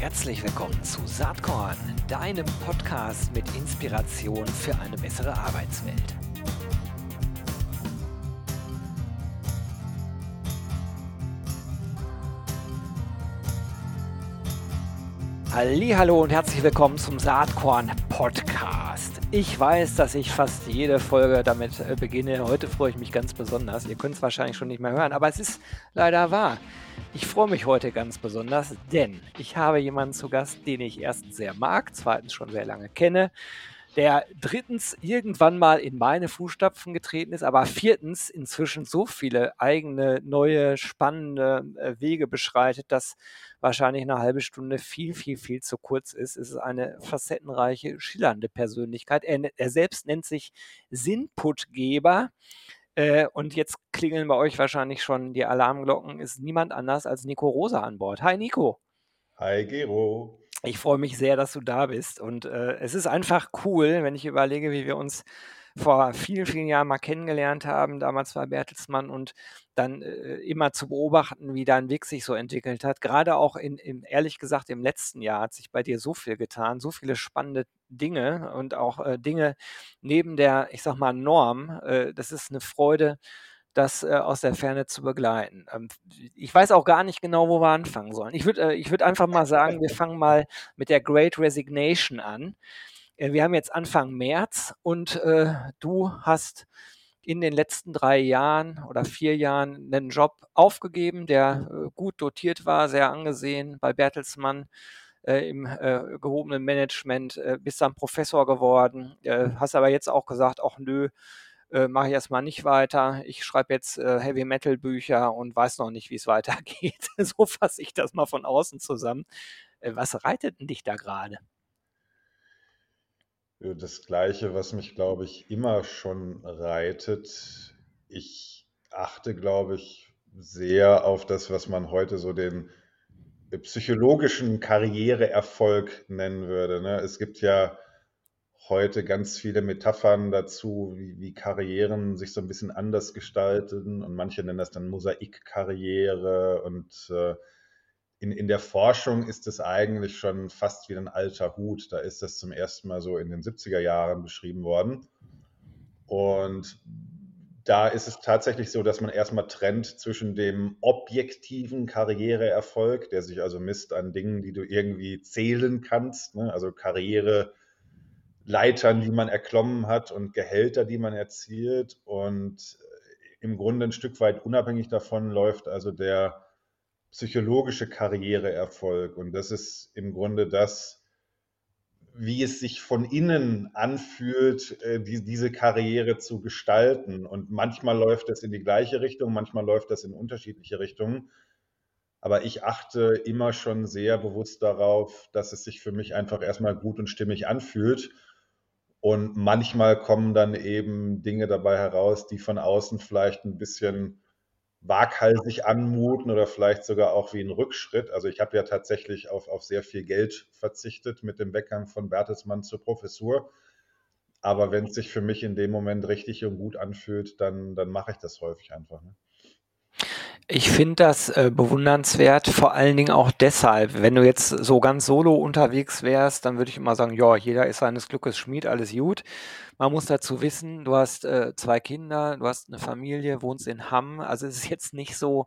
Herzlich willkommen zu Saatkorn, deinem Podcast mit Inspiration für eine bessere Arbeitswelt. Hallihallo und herzlich willkommen zum Saatkorn Podcast. Ich weiß, dass ich fast jede Folge damit beginne. Heute freue ich mich ganz besonders. Ihr könnt es wahrscheinlich schon nicht mehr hören, aber es ist leider wahr. Ich freue mich heute ganz besonders, denn ich habe jemanden zu Gast, den ich erstens sehr mag, zweitens schon sehr lange kenne, der drittens irgendwann mal in meine Fußstapfen getreten ist, aber viertens inzwischen so viele eigene, neue, spannende Wege beschreitet, dass wahrscheinlich eine halbe Stunde viel, viel, viel zu kurz ist. Es ist eine facettenreiche, schillernde Persönlichkeit. Er selbst nennt sich Sinnputgeber. Und jetzt klingeln bei euch wahrscheinlich schon die Alarmglocken, ist niemand anders als Nico Rose an Bord. Hi Nico. Hi Gero. Ich freue mich sehr, dass du da bist und es ist einfach cool, wenn ich überlege, wie wir uns vor vielen, vielen Jahren mal kennengelernt haben, damals bei Bertelsmann und dann immer zu beobachten, wie dein Weg sich so entwickelt hat. Gerade auch, ehrlich gesagt, im letzten Jahr hat sich bei dir so viel getan, so viele spannende Dinge und auch Dinge neben der, ich sag mal, Norm. Das ist eine Freude, das aus der Ferne zu begleiten. Ich weiß auch gar nicht genau, wo wir anfangen sollen. Ich würde einfach mal sagen, wir fangen mal mit der Great Resignation an. Wir haben jetzt Anfang März und du hast in den letzten 3 Jahren oder 4 Jahren einen Job aufgegeben, der gut dotiert war, sehr angesehen bei Bertelsmann im gehobenen Management, bist dann Professor geworden, hast aber jetzt auch gesagt, ach nö, mache ich erstmal nicht weiter. Ich schreibe jetzt Heavy Metal Bücher und weiß noch nicht, wie es weitergeht. So fasse ich das mal von außen zusammen. Was reitet denn dich da gerade? Das Gleiche, was mich, glaube ich, immer schon reitet. Ich achte, glaube ich, sehr auf das, was man heute so den psychologischen Karriereerfolg nennen würde, ne? Es gibt ja heute ganz viele Metaphern dazu, wie Karrieren sich so ein bisschen anders gestalten und manche nennen das dann Mosaikkarriere und in der Forschung ist es eigentlich schon fast wie ein alter Hut, da ist das zum ersten Mal so in den 70er Jahren beschrieben worden und da ist es tatsächlich so, dass man erstmal trennt zwischen dem objektiven Karriereerfolg, der sich also misst an Dingen, die du irgendwie zählen kannst, ne? Also Karriere Leitern, die man erklommen hat und Gehälter, die man erzielt und im Grunde ein Stück weit unabhängig davon läuft also der psychologische Karriereerfolg und das ist im Grunde das, wie es sich von innen anfühlt, diese Karriere zu gestalten und manchmal läuft das in die gleiche Richtung, manchmal läuft das in unterschiedliche Richtungen, aber ich achte immer schon sehr bewusst darauf, dass es sich für mich einfach erstmal gut und stimmig anfühlt. Und manchmal kommen dann eben Dinge dabei heraus, die von außen vielleicht ein bisschen waghalsig anmuten oder vielleicht sogar auch wie ein Rückschritt. Also ich habe ja tatsächlich auf sehr viel Geld verzichtet mit dem Weggang von Bertelsmann zur Professur. Aber wenn es sich für mich in dem Moment richtig und gut anfühlt, dann mache ich das häufig einfach, ne? Ich finde das bewundernswert, vor allen Dingen auch deshalb, wenn du jetzt so ganz solo unterwegs wärst, dann würde ich immer sagen, ja, jeder ist seines Glückes Schmied, alles gut. Man muss dazu wissen, du hast 2 Kinder, du hast eine Familie, wohnst in Hamm, also es ist jetzt nicht so,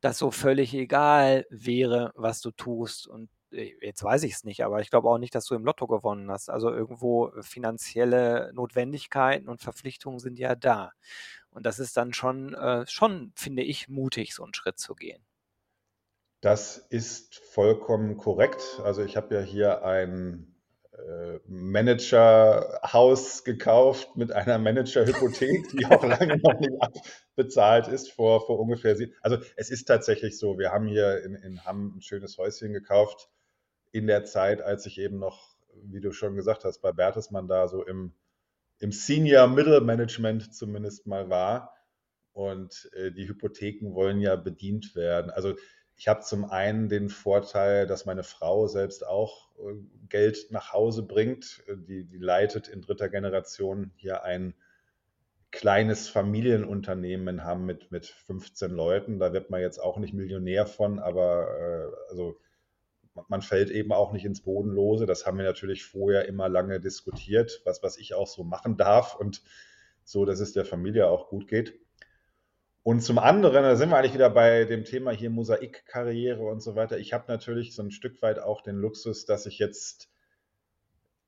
dass so völlig egal wäre, was du tust und jetzt weiß ich es nicht, aber ich glaube auch nicht, dass du im Lotto gewonnen hast. Also irgendwo finanzielle Notwendigkeiten und Verpflichtungen sind ja da. Und das ist dann schon, finde ich, mutig, so einen Schritt zu gehen. Das ist vollkommen korrekt. Also ich habe ja hier ein Managerhaus gekauft mit einer Managerhypothek, die auch lange noch nicht abbezahlt ist vor ungefähr 7. Also es ist tatsächlich so, wir haben hier in Hamm ein schönes Häuschen gekauft in der Zeit, als ich eben noch, wie du schon gesagt hast, bei Bertelsmann da so im Senior-Middle-Management zumindest mal war und die Hypotheken wollen ja bedient werden. Also ich habe zum einen den Vorteil, dass meine Frau selbst auch Geld nach Hause bringt. Die leitet in 3. Generation hier ein kleines Familienunternehmen haben mit 15 Leuten. Da wird man jetzt auch nicht Millionär von, aber also man fällt eben auch nicht ins Bodenlose. Das haben wir natürlich vorher immer lange diskutiert, was ich auch so machen darf und so, dass es der Familie auch gut geht. Und zum anderen, da sind wir eigentlich wieder bei dem Thema hier Mosaikkarriere und so weiter. Ich habe natürlich so ein Stück weit auch den Luxus, dass ich jetzt,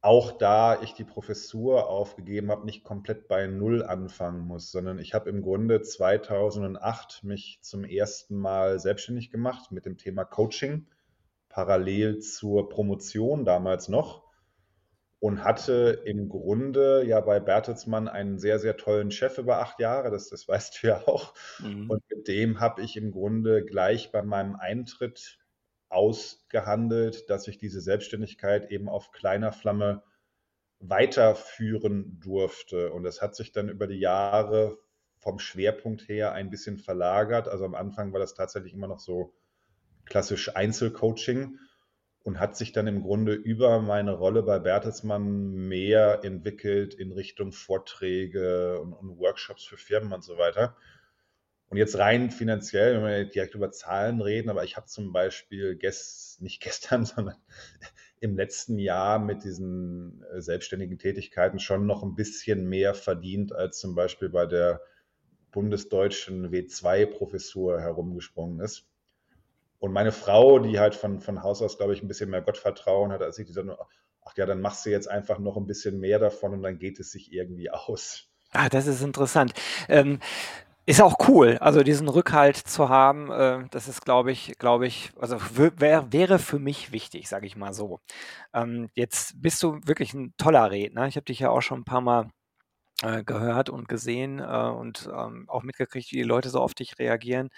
auch da ich die Professur aufgegeben habe, nicht komplett bei Null anfangen muss, sondern ich habe im Grunde 2008 mich zum ersten Mal selbstständig gemacht mit dem Thema Coaching, parallel zur Promotion damals noch, und hatte im Grunde ja bei Bertelsmann einen sehr, sehr tollen Chef über 8 Jahre, das weißt du ja auch. Mhm. Und mit dem habe ich im Grunde gleich bei meinem Eintritt ausgehandelt, dass ich diese Selbstständigkeit eben auf kleiner Flamme weiterführen durfte. Und das hat sich dann über die Jahre vom Schwerpunkt her ein bisschen verlagert. Also am Anfang war das tatsächlich immer noch so klassisch Einzelcoaching und hat sich dann im Grunde über meine Rolle bei Bertelsmann mehr entwickelt in Richtung Vorträge und Workshops für Firmen und so weiter. Und jetzt rein finanziell, wenn wir direkt über Zahlen reden, aber ich habe zum Beispiel nicht gestern, sondern im letzten Jahr mit diesen selbstständigen Tätigkeiten schon noch ein bisschen mehr verdient, als zum Beispiel bei der bundesdeutschen W2-Professur herumgesprungen ist. Und meine Frau, die halt von Haus aus, glaube ich, ein bisschen mehr Gottvertrauen hat, als ich, die sagt, ach ja, dann machst du jetzt einfach noch ein bisschen mehr davon und dann geht es sich irgendwie aus. Ah, das ist interessant. Ist auch cool, also diesen Rückhalt zu haben, das ist, glaube ich, also wäre für mich wichtig, sage ich mal so. Jetzt bist du wirklich ein toller Redner. Ich habe dich ja auch schon ein paar Mal gehört und gesehen und auch mitgekriegt, wie die Leute so auf dich reagieren.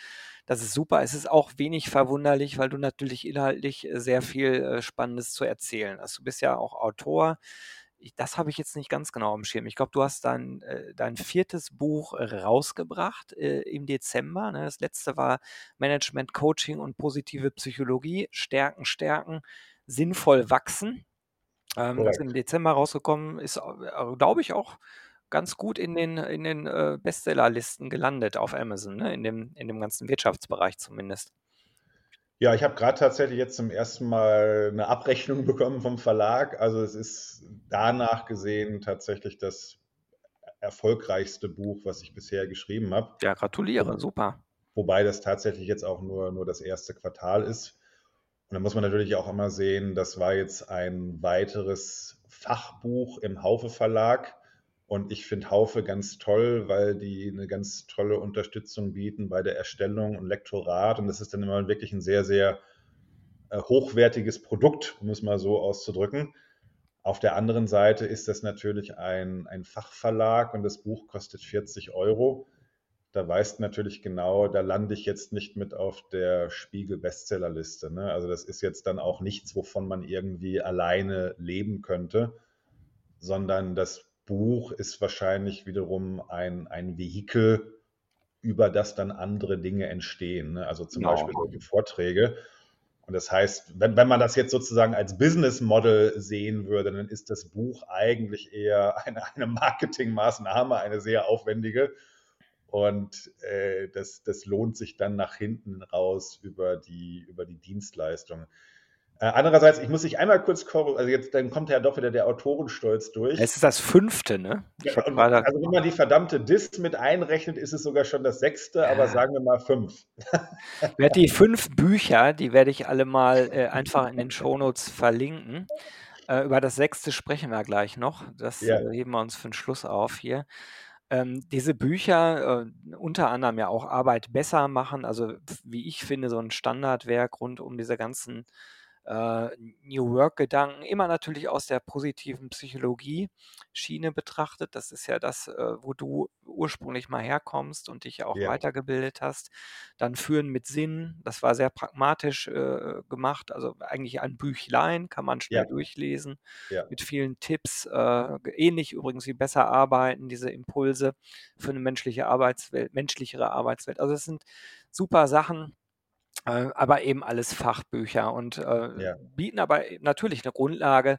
Das ist super. Es ist auch wenig verwunderlich, weil du natürlich inhaltlich sehr viel Spannendes zu erzählen hast. Du bist ja auch Autor. Das habe ich jetzt nicht ganz genau am Schirm. Ich glaube, du hast dein 4. Buch rausgebracht im Dezember. Ne? Das letzte war Management, Coaching und Positive Psychologie: Stärken stärken, sinnvoll wachsen. Das ist im Dezember rausgekommen, ist, glaube ich, auch ganz gut in den Bestsellerlisten gelandet auf Amazon, ne? In dem ganzen Wirtschaftsbereich zumindest. Ja, ich habe gerade tatsächlich jetzt zum ersten Mal eine Abrechnung bekommen vom Verlag. Also es ist danach gesehen tatsächlich das erfolgreichste Buch, was ich bisher geschrieben habe. Ja, gratuliere, super. Wobei das tatsächlich jetzt auch nur das erste Quartal ist. Und da muss man natürlich auch immer sehen, das war jetzt ein weiteres Fachbuch im Haufe Verlag. Und ich finde Haufe ganz toll, weil die eine ganz tolle Unterstützung bieten bei der Erstellung und Lektorat. Und das ist dann immer wirklich ein sehr, sehr hochwertiges Produkt, um es mal so auszudrücken. Auf der anderen Seite ist das natürlich ein Fachverlag und das Buch kostet 40 €. Da weißt natürlich genau, da lande ich jetzt nicht mit auf der Spiegel-Bestsellerliste, ne? Also das ist jetzt dann auch nichts, wovon man irgendwie alleine leben könnte, sondern das Buch ist wahrscheinlich wiederum ein Vehikel, über das dann andere Dinge entstehen, ne? Also zum Beispiel solche Vorträge. Und das heißt, wenn man das jetzt sozusagen als Business Model sehen würde, dann ist das Buch eigentlich eher eine Marketingmaßnahme, eine sehr aufwendige. Und das lohnt sich dann nach hinten raus über die Dienstleistung. Andererseits, ich muss dich einmal kurz korrigieren, also jetzt, dann kommt ja doch wieder der Autorenstolz durch. Es ist das 5., ne? Ja, also wenn man die verdammte Dis mit einrechnet, ist es sogar schon das 6., ja. Aber sagen wir mal 5. Ich werde die 5 Bücher, die werde ich alle mal einfach in den Shownotes verlinken. Über das 6. sprechen wir gleich noch, das heben wir uns für den Schluss auf hier. Diese Bücher, unter anderem ja auch Arbeit besser machen, also wie ich finde, so ein Standardwerk rund um diese ganzen New Work-Gedanken, immer natürlich aus der positiven Psychologie-Schiene betrachtet. Das ist ja das, wo du ursprünglich mal herkommst und dich auch weitergebildet hast. Dann Führen mit Sinn, das war sehr pragmatisch gemacht, also eigentlich ein Büchlein, kann man schnell durchlesen, mit vielen Tipps, ähnlich übrigens wie besser arbeiten, diese Impulse für eine menschlichere Arbeitswelt. Also es sind super Sachen, aber eben alles Fachbücher und bieten aber natürlich eine Grundlage,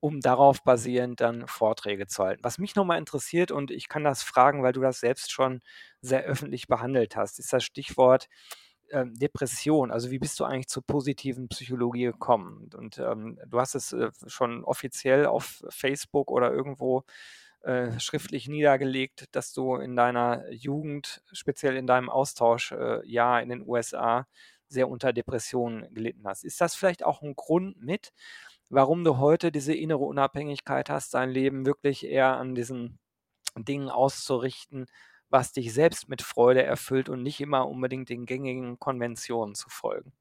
um darauf basierend dann Vorträge zu halten. Was mich nochmal interessiert, und ich kann das fragen, weil du das selbst schon sehr öffentlich behandelt hast, ist das Stichwort Depression, also wie bist du eigentlich zur positiven Psychologie gekommen? Und du hast es schon offiziell auf Facebook oder irgendwo schriftlich niedergelegt, dass du in deiner Jugend, speziell in deinem Austauschjahr in den USA, sehr unter Depressionen gelitten hast. Ist das vielleicht auch ein Grund mit, warum du heute diese innere Unabhängigkeit hast, dein Leben wirklich eher an diesen Dingen auszurichten, was dich selbst mit Freude erfüllt und nicht immer unbedingt den gängigen Konventionen zu folgen?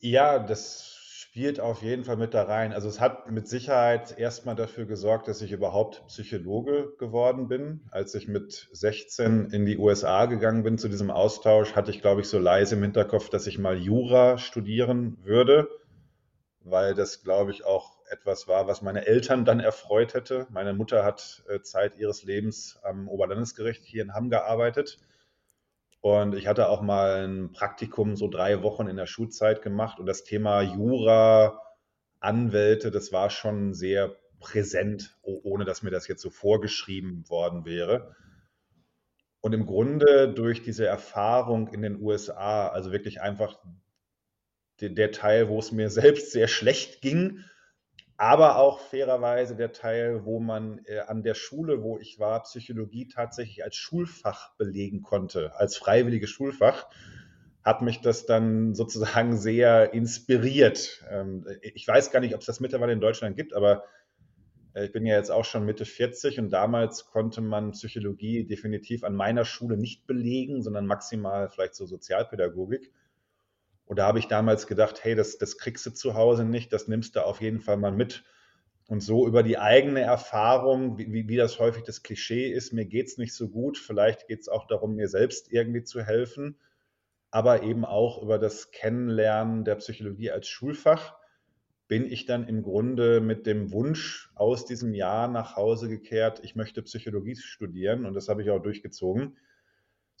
Ja, das spielt auf jeden Fall mit da rein. Also es hat mit Sicherheit erstmal dafür gesorgt, dass ich überhaupt Psychologe geworden bin. Als ich mit 16 in die USA gegangen bin zu diesem Austausch, hatte ich, glaube ich, so leise im Hinterkopf, dass ich mal Jura studieren würde, weil das, glaube ich, auch etwas war, was meine Eltern dann erfreut hätte. Meine Mutter hat Zeit ihres Lebens am Oberlandesgericht hier in Hamm gearbeitet. Und ich hatte auch mal ein Praktikum, so 3 Wochen in der Schulzeit gemacht. Und das Thema Jura, Anwälte, das war schon sehr präsent, ohne dass mir das jetzt so vorgeschrieben worden wäre. Und im Grunde durch diese Erfahrung in den USA, also wirklich einfach der Teil, wo es mir selbst sehr schlecht ging, aber auch fairerweise der Teil, wo man an der Schule, wo ich war, Psychologie tatsächlich als Schulfach belegen konnte, als freiwilliges Schulfach, hat mich das dann sozusagen sehr inspiriert. Ich weiß gar nicht, ob es das mittlerweile in Deutschland gibt, aber ich bin ja jetzt auch schon Mitte 40 und damals konnte man Psychologie definitiv an meiner Schule nicht belegen, sondern maximal vielleicht so Sozialpädagogik. Und da habe ich damals gedacht, hey, das kriegst du zu Hause nicht, das nimmst du auf jeden Fall mal mit. Und so über die eigene Erfahrung, wie das häufig das Klischee ist, mir geht es nicht so gut, vielleicht geht es auch darum, mir selbst irgendwie zu helfen, aber eben auch über das Kennenlernen der Psychologie als Schulfach, bin ich dann im Grunde mit dem Wunsch aus diesem Jahr nach Hause gekehrt, ich möchte Psychologie studieren und das habe ich auch durchgezogen.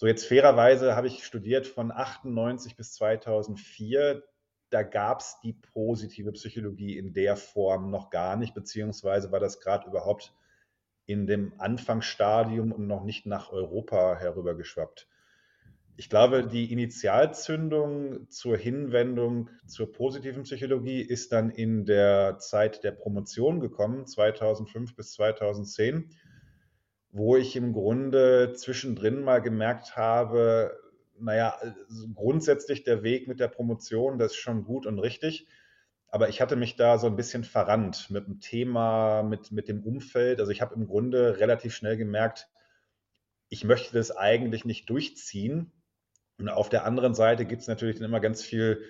So, jetzt fairerweise habe ich studiert von 98 bis 2004. Da gab es die positive Psychologie in der Form noch gar nicht, beziehungsweise war das gerade überhaupt in dem Anfangsstadium und noch nicht nach Europa herübergeschwappt. Ich glaube, die Initialzündung zur Hinwendung zur positiven Psychologie ist dann in der Zeit der Promotion gekommen, 2005 bis 2010. Wo ich im Grunde zwischendrin mal gemerkt habe, naja, grundsätzlich der Weg mit der Promotion, das ist schon gut und richtig, aber ich hatte mich da so ein bisschen verrannt mit dem Thema, mit dem Umfeld. Also ich habe im Grunde relativ schnell gemerkt, ich möchte das eigentlich nicht durchziehen. Und auf der anderen Seite gibt es natürlich dann immer ganz viel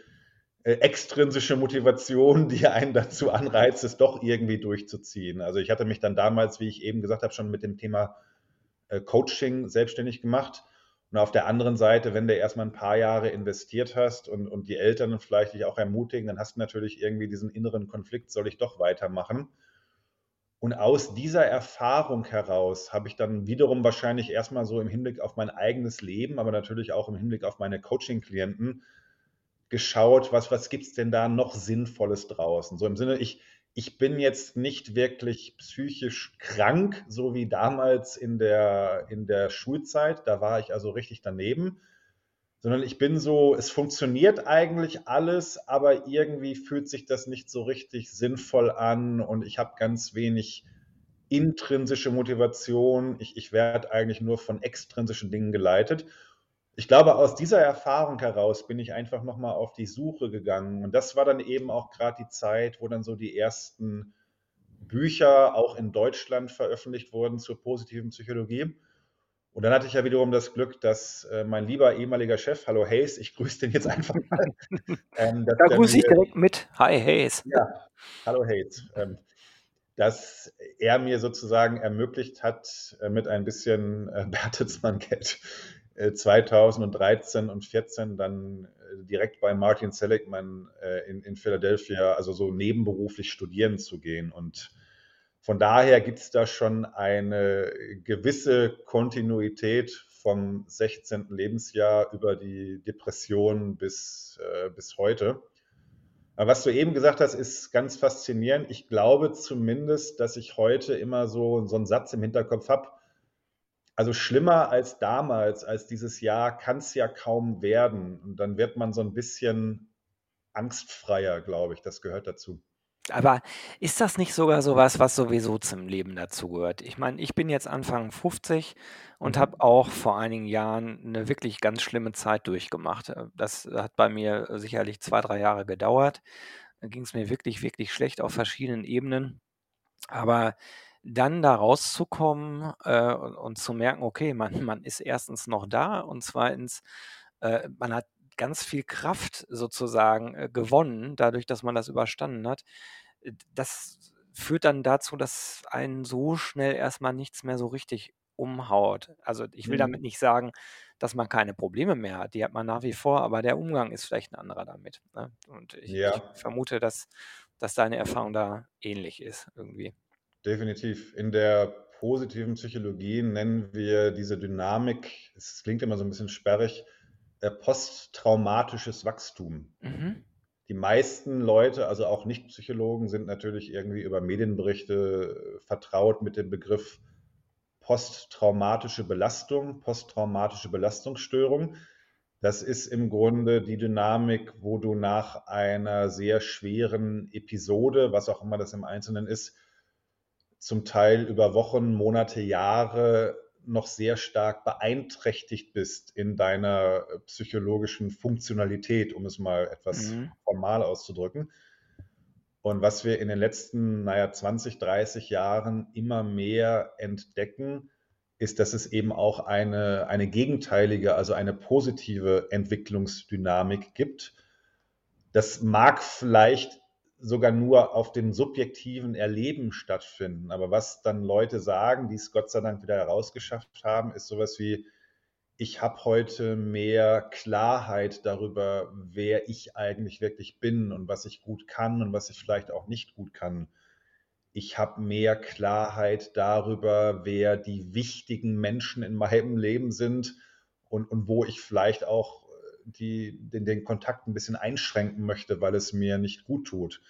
extrinsische Motivation, die einen dazu anreizt, es doch irgendwie durchzuziehen. Also ich hatte mich dann damals, wie ich eben gesagt habe, schon mit dem Thema Coaching selbstständig gemacht. Und auf der anderen Seite, wenn du erstmal ein paar Jahre investiert hast und die Eltern vielleicht dich auch ermutigen, dann hast du natürlich irgendwie diesen inneren Konflikt, soll ich doch weitermachen. Und aus dieser Erfahrung heraus habe ich dann wiederum wahrscheinlich erstmal so im Hinblick auf mein eigenes Leben, aber natürlich auch im Hinblick auf meine Coaching-Klienten, geschaut, was gibt es denn da noch Sinnvolles draußen? So im Sinne, ich bin jetzt nicht wirklich psychisch krank, so wie damals in der Schulzeit, da war ich also richtig daneben, sondern ich bin so, es funktioniert eigentlich alles, aber irgendwie fühlt sich das nicht so richtig sinnvoll an und ich habe ganz wenig intrinsische Motivation, ich werde eigentlich nur von extrinsischen Dingen geleitet. Ich glaube, aus dieser Erfahrung heraus bin ich einfach nochmal auf die Suche gegangen. Und das war dann eben auch gerade die Zeit, wo dann so die ersten Bücher auch in Deutschland veröffentlicht wurden zur positiven Psychologie. Und dann hatte ich ja wiederum das Glück, dass mein lieber ehemaliger Chef, hallo Hayes, ich grüße den jetzt einfach mal. Da grüße ich direkt mit. Hi Hayes. Ja, hallo Hayes. Dass er mir sozusagen ermöglicht hat, mit ein bisschen Bertelsmann-Geld 2013 und 2014 dann direkt bei Martin Seligman in Philadelphia, also so nebenberuflich studieren zu gehen. Und von daher gibt es da schon eine gewisse Kontinuität vom 16. Lebensjahr über die Depression bis heute. Aber was du eben gesagt hast, ist ganz faszinierend. Ich glaube zumindest, dass ich heute immer so einen Satz im Hinterkopf habe, Also schlimmer als damals, als dieses Jahr, kann es ja kaum werden. Und dann wird man so ein bisschen angstfreier, glaube ich. Das gehört dazu. Aber ist das nicht sogar sowas, was sowieso zum Leben dazugehört? Ich meine, ich bin jetzt Anfang 50 und habe auch vor einigen Jahren eine wirklich ganz schlimme Zeit durchgemacht. Das hat bei mir sicherlich 2-3 Jahre gedauert. Da ging es mir wirklich, wirklich schlecht auf verschiedenen Ebenen. Aber dann da rauszukommen und zu merken, okay, man ist erstens noch da und zweitens, man hat ganz viel Kraft sozusagen gewonnen, dadurch, dass man das überstanden hat. Das führt dann dazu, dass einen so schnell erstmal nichts mehr so richtig umhaut. Also ich will damit nicht sagen, dass man keine Probleme mehr hat. Die hat man nach wie vor, aber der Umgang ist vielleicht ein anderer damit. Ne? Und ich vermute, dass deine Erfahrung da ähnlich ist irgendwie. Definitiv. In der positiven Psychologie nennen wir diese Dynamik, es klingt immer so ein bisschen sperrig, posttraumatisches Wachstum. Mhm. Die meisten Leute, also auch Nicht-Psychologen, sind natürlich irgendwie über Medienberichte vertraut mit dem Begriff posttraumatische Belastung, posttraumatische Belastungsstörung. Das ist im Grunde die Dynamik, wo du nach einer sehr schweren Episode, was auch immer das im Einzelnen ist, zum Teil über Wochen, Monate, Jahre noch sehr stark beeinträchtigt bist in deiner psychologischen Funktionalität, um es mal etwas formal auszudrücken. Und was wir in den letzten 20, 30 Jahren immer mehr entdecken, ist, dass es eben auch eine gegenteilige, also eine positive Entwicklungsdynamik gibt. Das mag vielleicht sogar nur auf dem subjektiven Erleben stattfinden. Aber was dann Leute sagen, die es Gott sei Dank wieder herausgeschafft haben, ist sowas wie, ich habe heute mehr Klarheit darüber, wer ich eigentlich wirklich bin und was ich gut kann und was ich vielleicht auch nicht gut kann. Ich habe mehr Klarheit darüber, wer die wichtigen Menschen in meinem Leben sind und wo ich vielleicht auch den Kontakt ein bisschen einschränken möchte, weil es mir nicht gut tut.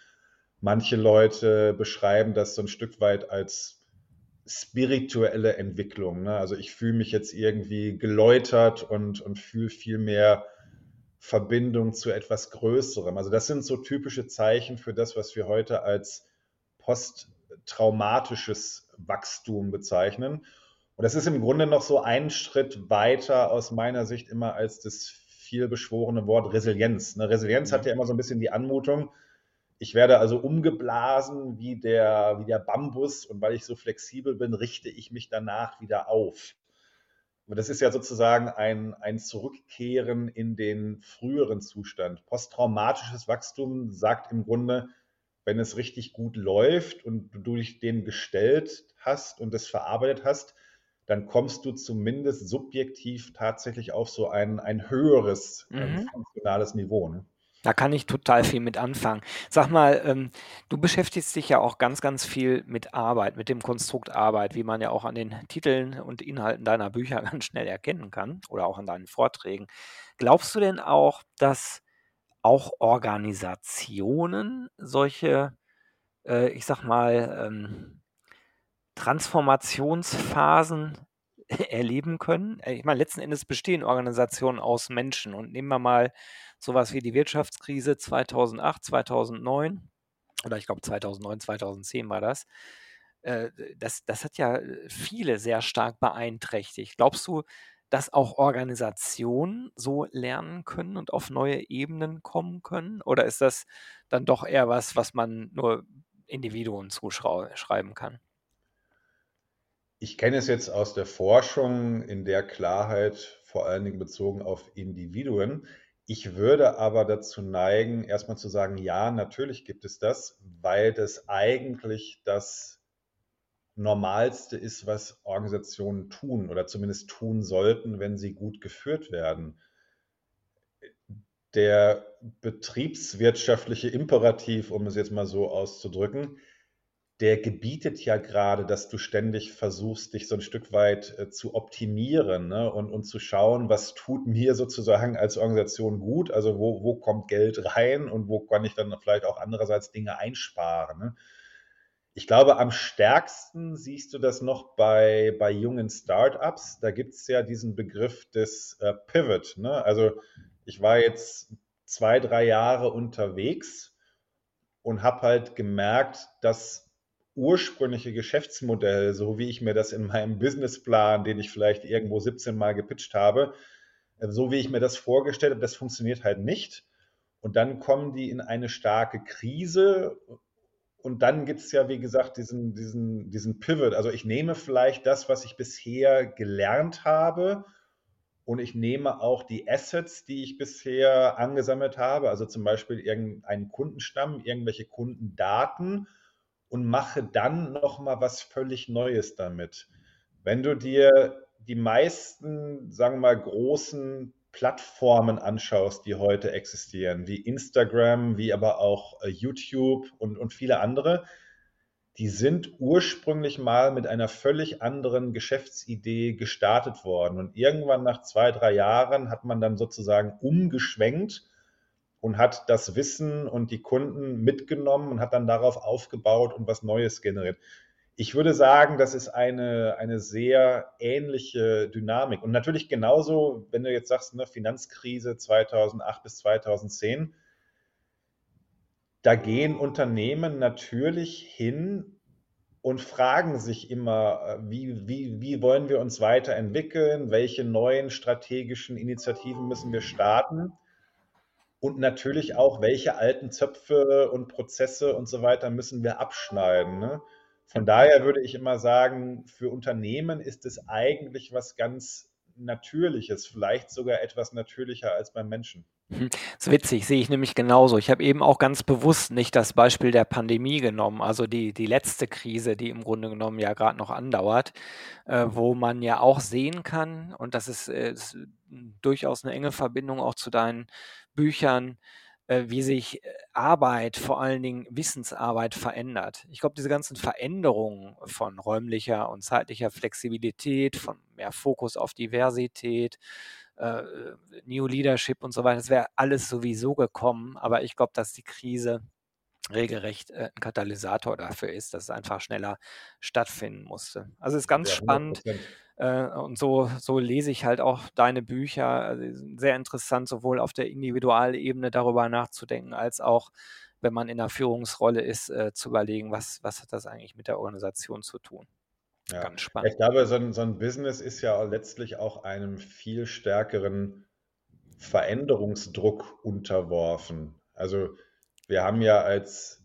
Manche Leute beschreiben das so ein Stück weit als spirituelle Entwicklung. Ne? Also ich fühle mich jetzt irgendwie geläutert und fühle viel mehr Verbindung zu etwas Größerem. Also das sind so typische Zeichen für das, was wir heute als posttraumatisches Wachstum bezeichnen. Und das ist im Grunde noch so ein Schritt weiter aus meiner Sicht immer als das viel beschworene Wort Resilienz. Ne? Resilienz hat ja immer so ein bisschen die Anmutung, ich werde also umgeblasen wie der Bambus und weil ich so flexibel bin, richte ich mich danach wieder auf. Und das ist ja sozusagen ein Zurückkehren in den früheren Zustand. Posttraumatisches Wachstum sagt im Grunde, wenn es richtig gut läuft und du dich dem gestellt hast und das verarbeitet hast, dann kommst du zumindest subjektiv tatsächlich auf so ein höheres funktionales Niveau. Ne? Da kann ich total viel mit anfangen. Sag mal, du beschäftigst dich ja auch ganz, ganz viel mit Arbeit, mit dem Konstrukt Arbeit, wie man ja auch an den Titeln und Inhalten deiner Bücher ganz schnell erkennen kann oder auch an deinen Vorträgen. Glaubst du denn auch, dass auch Organisationen solche, ich sag mal, Transformationsphasen erleben können? Ich meine, letzten Endes bestehen Organisationen aus Menschen und nehmen wir mal sowas wie die Wirtschaftskrise 2008, 2009 oder ich glaube 2009, 2010 war das. Das hat ja viele sehr stark beeinträchtigt. Glaubst du, dass auch Organisationen so lernen können und auf neue Ebenen kommen können? Oder ist das dann doch eher was man nur Individuen zuschreiben kann? Ich kenne es jetzt aus der Forschung in der Klarheit, vor allen Dingen bezogen auf Individuen. Ich würde aber dazu neigen, erstmal zu sagen, ja, natürlich gibt es das, weil das eigentlich das Normalste ist, was Organisationen tun oder zumindest tun sollten, wenn sie gut geführt werden. Der betriebswirtschaftliche Imperativ, um es jetzt mal so auszudrücken, der gebietet ja gerade, dass du ständig versuchst, dich so ein Stück weit zu optimieren, ne? und zu schauen, was tut mir sozusagen als Organisation gut, also wo kommt Geld rein und wo kann ich dann vielleicht auch andererseits Dinge einsparen. Ne? Ich glaube, am stärksten siehst du das noch bei jungen Startups. Da gibt es ja diesen Begriff des Pivot. Ne? Also ich war jetzt 2-3 Jahre unterwegs und habe halt gemerkt, das ursprüngliche Geschäftsmodell, so wie ich mir das in meinem Businessplan, den ich vielleicht irgendwo 17 Mal gepitcht habe, so wie ich mir das vorgestellt habe, das funktioniert halt nicht. Und dann kommen die in eine starke Krise. Und dann gibt es ja, wie gesagt, diesen Pivot. Also ich nehme vielleicht das, was ich bisher gelernt habe, und ich nehme auch die Assets, die ich bisher angesammelt habe, also zum Beispiel irgendeinen Kundenstamm, irgendwelche Kundendaten, und mache dann nochmal was völlig Neues damit. Wenn du dir die meisten, sagen wir mal, großen Plattformen anschaust, die heute existieren, wie Instagram, wie aber auch YouTube und viele andere, die sind ursprünglich mal mit einer völlig anderen Geschäftsidee gestartet worden. Und irgendwann nach 2-3 Jahren hat man dann sozusagen umgeschwenkt und hat das Wissen und die Kunden mitgenommen und hat dann darauf aufgebaut und was Neues generiert. Ich würde sagen, das ist eine sehr ähnliche Dynamik. Und natürlich genauso, wenn du jetzt sagst, ne, Finanzkrise 2008 bis 2010, da gehen Unternehmen natürlich hin und fragen sich immer, wie wollen wir uns weiterentwickeln, welche neuen strategischen Initiativen müssen wir starten und natürlich auch, welche alten Zöpfe und Prozesse und so weiter müssen wir abschneiden, ne? Von daher würde ich immer sagen, für Unternehmen ist es eigentlich was ganz Natürliches, vielleicht sogar etwas natürlicher als beim Menschen. Das ist witzig, sehe ich nämlich genauso. Ich habe eben auch ganz bewusst nicht das Beispiel der Pandemie genommen, also die letzte Krise, die im Grunde genommen ja gerade noch andauert, wo man ja auch sehen kann, und das ist durchaus eine enge Verbindung auch zu deinen Büchern, wie sich Arbeit, vor allen Dingen Wissensarbeit, verändert. Ich glaube, diese ganzen Veränderungen von räumlicher und zeitlicher Flexibilität, von mehr Fokus auf Diversität, New Leadership und so weiter, das wäre alles sowieso gekommen. Aber ich glaube, dass die Krise regelrecht ein Katalysator dafür ist, dass es einfach schneller stattfinden musste. Also es ist ganz spannend. 100%. Und so lese ich halt auch deine Bücher. Also sehr interessant, sowohl auf der Individualebene darüber nachzudenken, als auch, wenn man in einer Führungsrolle ist, zu überlegen, was hat das eigentlich mit der Organisation zu tun. Ja. Ganz spannend. Ich glaube, so ein Business ist ja letztlich auch einem viel stärkeren Veränderungsdruck unterworfen. Also wir haben ja als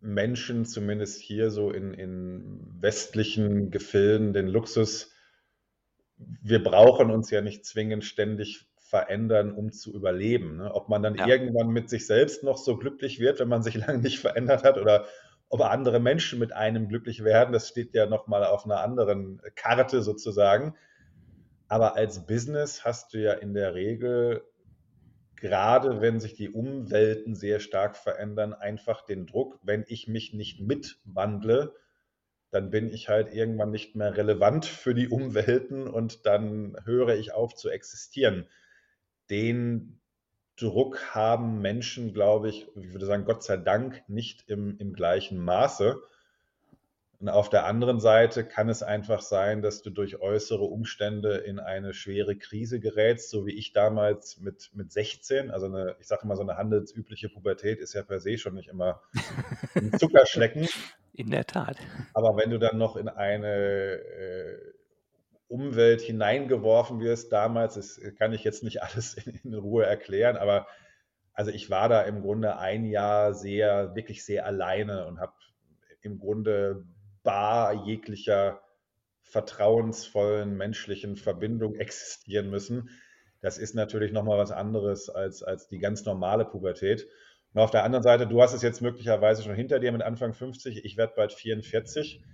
Menschen, zumindest hier so in westlichen Gefilden, den Luxus, wir brauchen uns ja nicht zwingend ständig verändern, um zu überleben. Ne? Ob man dann irgendwann mit sich selbst noch so glücklich wird, wenn man sich lange nicht verändert hat, oder ob andere Menschen mit einem glücklich werden, das steht ja nochmal auf einer anderen Karte sozusagen. Aber als Business hast du ja in der Regel, gerade wenn sich die Umwelten sehr stark verändern, einfach den Druck, wenn ich mich nicht mitwandle, dann bin ich halt irgendwann nicht mehr relevant für die Umwelten und dann höre ich auf zu existieren. Den Druck haben Menschen, glaube ich würde sagen, Gott sei Dank nicht im gleichen Maße. Und auf der anderen Seite kann es einfach sein, dass du durch äußere Umstände in eine schwere Krise gerätst, so wie ich damals mit 16. Also ich sage immer, so eine handelsübliche Pubertät ist ja per se schon nicht immer ein Zuckerschlecken. In der Tat. Aber wenn du dann noch in eine Umwelt hineingeworfen wirst, damals, das kann ich jetzt nicht alles in Ruhe erklären, aber also ich war da im Grunde ein Jahr wirklich sehr alleine und habe im Grunde bar jeglicher vertrauensvollen menschlichen Verbindung existieren müssen. Das ist natürlich nochmal was anderes als die ganz normale Pubertät. Und auf der anderen Seite, du hast es jetzt möglicherweise schon hinter dir mit Anfang 50, ich werde bald 44.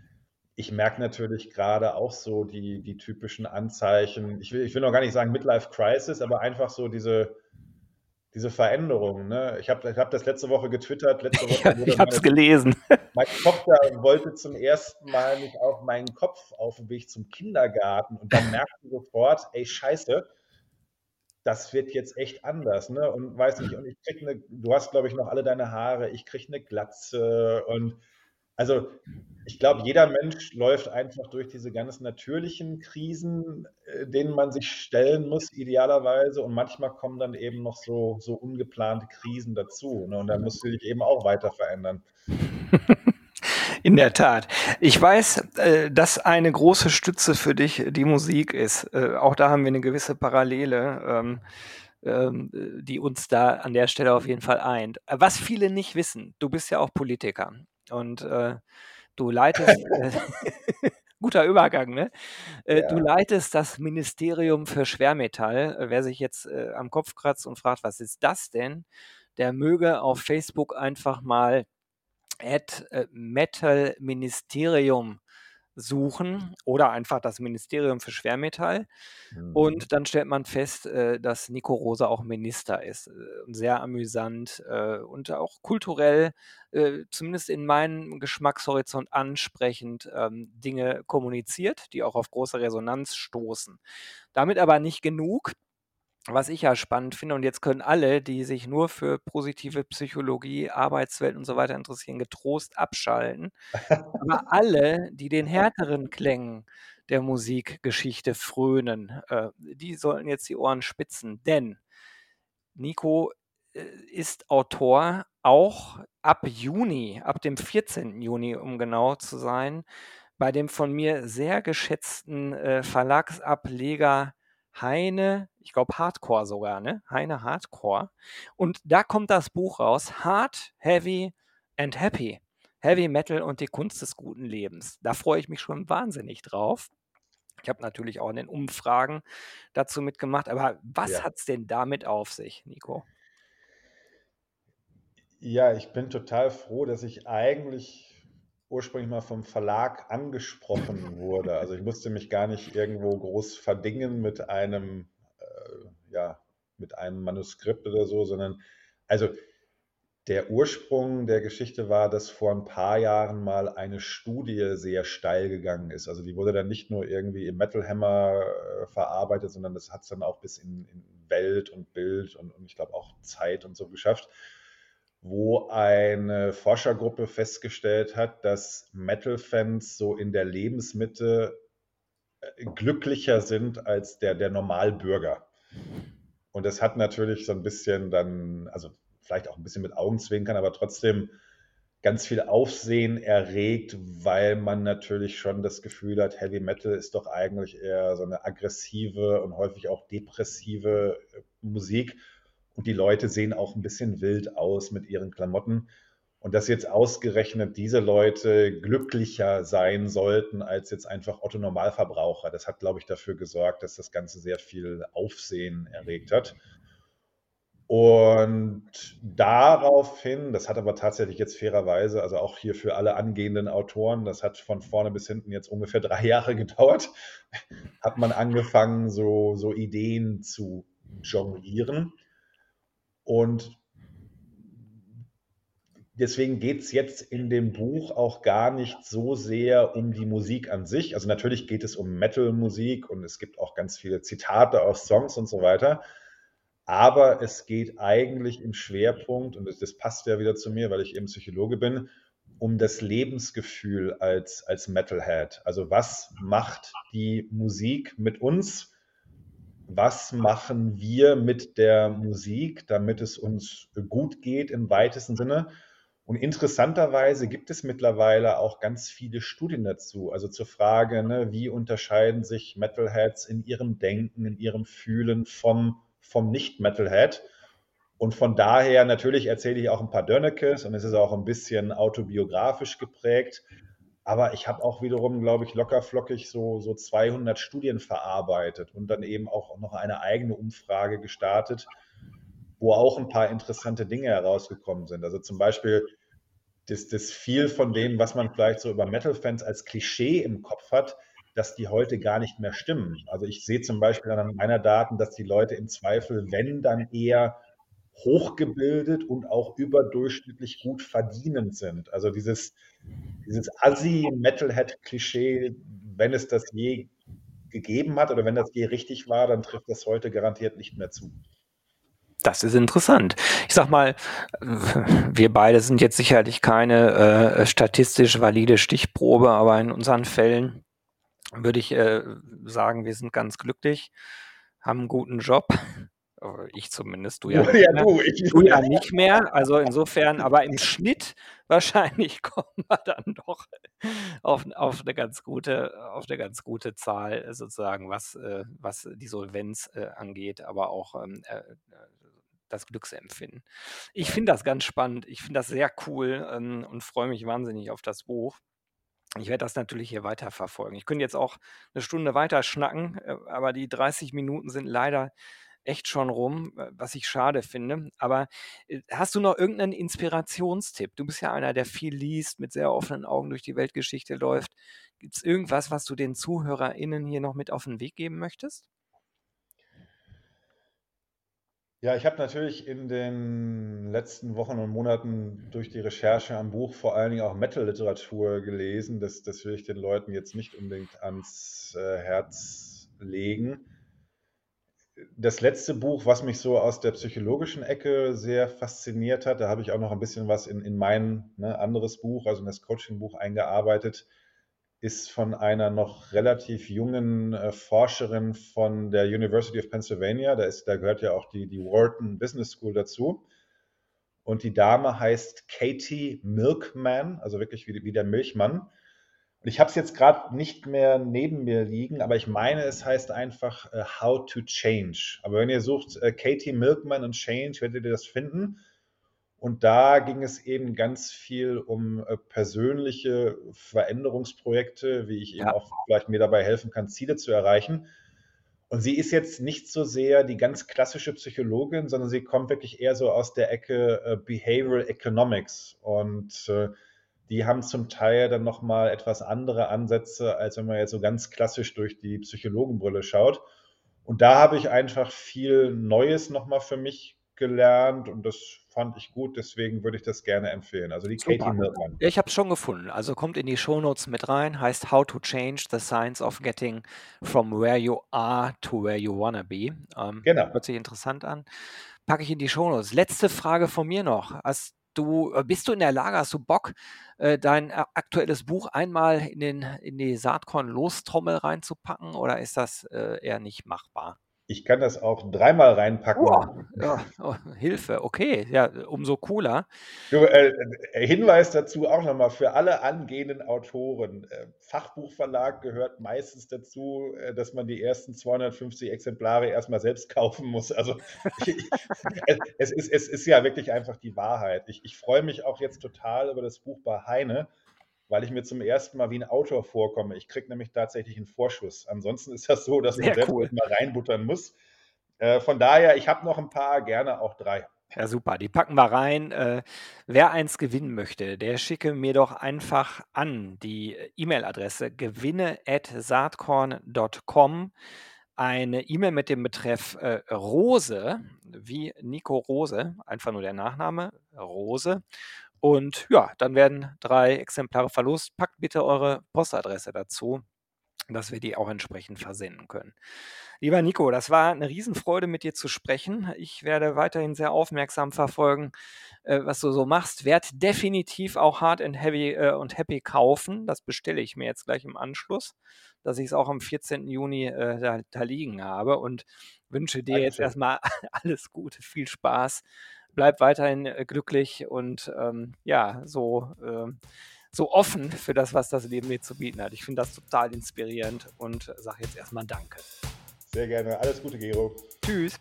Ich merke natürlich gerade auch so die typischen Anzeichen, ich will noch gar nicht sagen Midlife Crisis, aber einfach so diese Veränderung. Ne? Ich hab das letzte Woche getwittert. Ich habe es gelesen. Meine Tochter wollte zum ersten Mal nicht auf meinen Kopf auf dem Weg zum Kindergarten, und dann merkte sie sofort, ey Scheiße, das wird jetzt echt anders, ne? Und weiß nicht, und du hast, glaube ich, noch alle deine Haare, ich kriege eine Glatze, und Also ich glaube, jeder Mensch läuft einfach durch diese ganz natürlichen Krisen, denen man sich stellen muss, idealerweise. Und manchmal kommen dann eben noch so ungeplante Krisen dazu. Ne? Und dann musst du dich eben auch weiter verändern. In der Tat. Ich weiß, dass eine große Stütze für dich die Musik ist. Auch da haben wir eine gewisse Parallele, die uns da an der Stelle auf jeden Fall eint. Was viele nicht wissen, du bist ja auch Politiker. Und du leitest, guter Übergang, ne? Ja. Du leitest das Ministerium für Schwermetall. Wer sich jetzt am Kopf kratzt und fragt, was ist das denn, der möge auf Facebook einfach mal @Metal-Ministerium suchen oder einfach das Ministerium für Schwermetall. Mhm. Und dann stellt man fest, dass Nico Rose auch Minister ist. Sehr amüsant und auch kulturell, zumindest in meinem Geschmackshorizont ansprechend, Dinge kommuniziert, die auch auf große Resonanz stoßen. Damit aber nicht genug. Was ich ja spannend finde, und jetzt können alle, die sich nur für positive Psychologie, Arbeitswelt und so weiter interessieren, getrost abschalten. Aber alle, die den härteren Klängen der Musikgeschichte frönen, die sollten jetzt die Ohren spitzen. Denn Nico ist Autor auch ab dem 14. Juni, um genau zu sein, bei dem von mir sehr geschätzten Verlagsableger Heyne, ich glaube Hardcore sogar, ne? Heyne Hardcore. Und da kommt das Buch raus, Hard, Heavy and Happy. Heavy Metal und die Kunst des guten Lebens. Da freue ich mich schon wahnsinnig drauf. Ich habe natürlich auch in den Umfragen dazu mitgemacht. Aber was hat es denn damit auf sich, Nico? Ja, ich bin total froh, dass ich eigentlich ursprünglich mal vom Verlag angesprochen wurde. Also ich musste mich gar nicht irgendwo groß verdingen mit einem Manuskript oder so, sondern also der Ursprung der Geschichte war, dass vor ein paar Jahren mal eine Studie sehr steil gegangen ist. Also die wurde dann nicht nur irgendwie im Metal Hammer verarbeitet, sondern das hat es dann auch bis in Welt und Bild und ich glaube auch Zeit und so geschafft, wo eine Forschergruppe festgestellt hat, dass Metal-Fans so in der Lebensmitte glücklicher sind als der Normalbürger. Und das hat natürlich so ein bisschen dann, also vielleicht auch ein bisschen mit Augenzwinkern, aber trotzdem ganz viel Aufsehen erregt, weil man natürlich schon das Gefühl hat, Heavy Metal ist doch eigentlich eher so eine aggressive und häufig auch depressive Musik. Und die Leute sehen auch ein bisschen wild aus mit ihren Klamotten. Und dass jetzt ausgerechnet diese Leute glücklicher sein sollten als jetzt einfach Otto Normalverbraucher, das hat, glaube ich, dafür gesorgt, dass das Ganze sehr viel Aufsehen erregt hat. Und daraufhin, das hat aber tatsächlich jetzt fairerweise, also auch hier für alle angehenden Autoren, das hat von vorne bis hinten jetzt ungefähr 3 Jahre gedauert, hat man angefangen, so Ideen zu jonglieren. Und deswegen geht es jetzt in dem Buch auch gar nicht so sehr um die Musik an sich. Also natürlich geht es um Metal-Musik und es gibt auch ganz viele Zitate aus Songs und so weiter. Aber es geht eigentlich im Schwerpunkt, und das passt ja wieder zu mir, weil ich eben Psychologe bin, um das Lebensgefühl als Metalhead. Also was macht die Musik mit uns? Was machen wir mit der Musik, damit es uns gut geht im weitesten Sinne? Und interessanterweise gibt es mittlerweile auch ganz viele Studien dazu. Also zur Frage, ne, wie unterscheiden sich Metalheads in ihrem Denken, in ihrem Fühlen vom Nicht-Metalhead? Und von daher, natürlich erzähle ich auch ein paar Dönekes und es ist auch ein bisschen autobiografisch geprägt. Aber ich habe auch wiederum, glaube ich, lockerflockig so 200 Studien verarbeitet und dann eben auch noch eine eigene Umfrage gestartet, wo auch ein paar interessante Dinge herausgekommen sind. Also zum Beispiel, dass viel von dem, was man vielleicht so über Metal-Fans als Klischee im Kopf hat, dass die heute gar nicht mehr stimmen. Also ich sehe zum Beispiel an meiner Daten, dass die Leute im Zweifel, wenn, dann eher hochgebildet und auch überdurchschnittlich gut verdienend sind. Also dieses Assi-Metalhead-Klischee, wenn es das je gegeben hat oder wenn das je richtig war, dann trifft das heute garantiert nicht mehr zu. das ist interessant. Ich sag mal, wir beide sind jetzt sicherlich keine statistisch valide Stichprobe, aber in unseren Fällen würde ich sagen, wir sind ganz glücklich, haben einen guten Job. Ich zumindest, du ja nicht, ja, du ja nicht mehr. Also insofern, aber im Schnitt wahrscheinlich kommen wir dann doch auf eine ganz gute Zahl sozusagen, was die Solvenz angeht, aber auch das Glücksempfinden. Ich finde das ganz spannend, ich finde das sehr cool und freue mich wahnsinnig auf das Buch. Ich werde das natürlich hier weiterverfolgen. Ich könnte jetzt auch eine Stunde weiter schnacken, aber die 30 Minuten sind leider echt schon rum, was ich schade finde. Aber hast du noch irgendeinen Inspirationstipp? Du bist ja einer, der viel liest, mit sehr offenen Augen durch die Weltgeschichte läuft. Gibt es irgendwas, was du den ZuhörerInnen hier noch mit auf den Weg geben möchtest? Ja, ich habe natürlich in den letzten Wochen und Monaten durch die Recherche am Buch vor allen Dingen auch Metal-Literatur gelesen. Das will ich den Leuten jetzt nicht unbedingt ans Herz legen. Das letzte Buch, was mich so aus der psychologischen Ecke sehr fasziniert hat, da habe ich auch noch ein bisschen was in mein anderes Buch, also in das Coaching-Buch eingearbeitet, ist von einer noch relativ jungen Forscherin von der University of Pennsylvania. Da gehört ja auch die Wharton Business School dazu. Und die Dame heißt Katy Milkman, also wirklich wie der Milchmann. Und ich habe es jetzt gerade nicht mehr neben mir liegen, aber ich meine, es heißt einfach How to Change. Aber wenn ihr sucht Katy Milkman und Change, werdet ihr das finden. Und da ging es eben ganz viel um persönliche Veränderungsprojekte, wie ich eben auch vielleicht mir dabei helfen kann, Ziele zu erreichen. Und sie ist jetzt nicht so sehr die ganz klassische Psychologin, sondern sie kommt wirklich eher so aus der Ecke Behavioral Economics. Und die haben zum Teil dann nochmal etwas andere Ansätze, als wenn man jetzt so ganz klassisch durch die Psychologenbrille schaut. Und da habe ich einfach viel Neues nochmal für mich gelernt und das fand ich gut, deswegen würde ich das gerne empfehlen. Also die Katy Milkman. Ja, ich habe es schon gefunden. Also kommt in die Shownotes mit rein, heißt How to Change the Science of Getting from Where You Are to Where You Wanna Be. Genau. Hört sich interessant an. Packe ich in die Shownotes. Letzte Frage von mir noch. Bist du in der Lage, hast du Bock, dein aktuelles Buch einmal in die Saatkorn-Lostrommel reinzupacken oder ist das eher nicht machbar? Ich kann das auch dreimal reinpacken. Hilfe, okay, ja, umso cooler. Hinweis dazu auch nochmal für alle angehenden Autoren. Fachbuchverlag gehört meistens dazu, dass man die ersten 250 Exemplare erstmal selbst kaufen muss. Also es ist ja wirklich einfach die Wahrheit. Ich freue mich auch jetzt total über das Buch bei Heyne, weil ich mir zum ersten Mal wie ein Autor vorkomme. Ich kriege nämlich tatsächlich einen Vorschuss. Ansonsten ist das so, dass man selbst mal reinbuttern muss. Von daher, ich habe noch ein paar, gerne auch 3. Ja, super, die packen wir rein. Wer eins gewinnen möchte, der schicke mir doch einfach an die E-Mail-Adresse gewinne@saatkorn.com. Eine E-Mail mit dem Betreff Rose, wie Nico Rose, einfach nur der Nachname, Rose. Und ja, dann werden 3 Exemplare verlost. Packt bitte eure Postadresse dazu, dass wir die auch entsprechend versenden können. Lieber Nico, das war eine Riesenfreude, mit dir zu sprechen. Ich werde weiterhin sehr aufmerksam verfolgen, was du so machst. Werd definitiv auch Hard and Heavy und Happy kaufen. Das bestelle ich mir jetzt gleich im Anschluss, dass ich es auch am 14. Juni da liegen habe und wünsche dir jetzt erstmal alles Gute, viel Spaß. Bleib weiterhin glücklich und so offen für das, was das Leben dir zu bieten hat. Ich finde das total inspirierend und sage jetzt erstmal Danke. Sehr gerne. Alles Gute, Gero. Tschüss.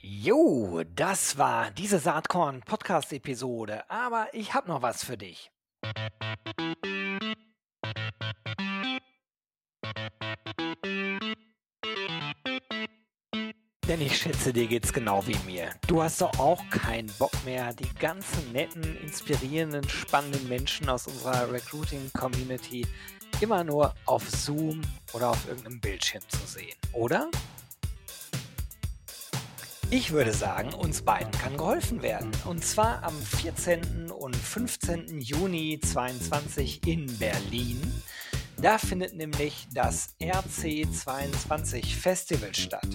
Jo, das war diese Saatkorn-Podcast-Episode. Aber ich habe noch was für dich. Denn ich schätze, dir geht's genau wie mir. Du hast doch auch keinen Bock mehr, die ganzen netten, inspirierenden, spannenden Menschen aus unserer Recruiting-Community immer nur auf Zoom oder auf irgendeinem Bildschirm zu sehen, oder? Ich würde sagen, uns beiden kann geholfen werden. Und zwar am 14. und 15. Juni 2022 in Berlin Da findet nämlich das RC22-Festival statt.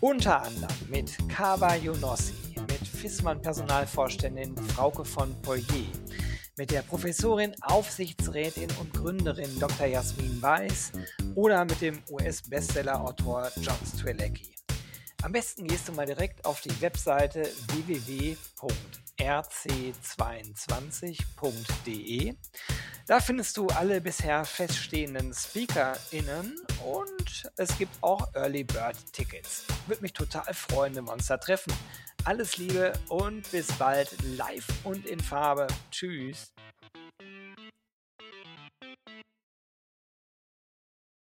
Unter anderem mit Kawa Yunoski, mit FISMAN-Personalvorständin Frauke von Poyer, mit der Professorin, Aufsichtsrätin und Gründerin Dr. Jasmin Weiß oder mit dem US-Bestseller-Autor John Strzelecki. Am besten gehst du mal direkt auf die Webseite www.rc22.de. Da findest du alle bisher feststehenden SpeakerInnen und es gibt auch Early Bird Tickets. Würde mich total freuen, wenn wir uns da treffen. Alles Liebe und bis bald live und in Farbe. Tschüss.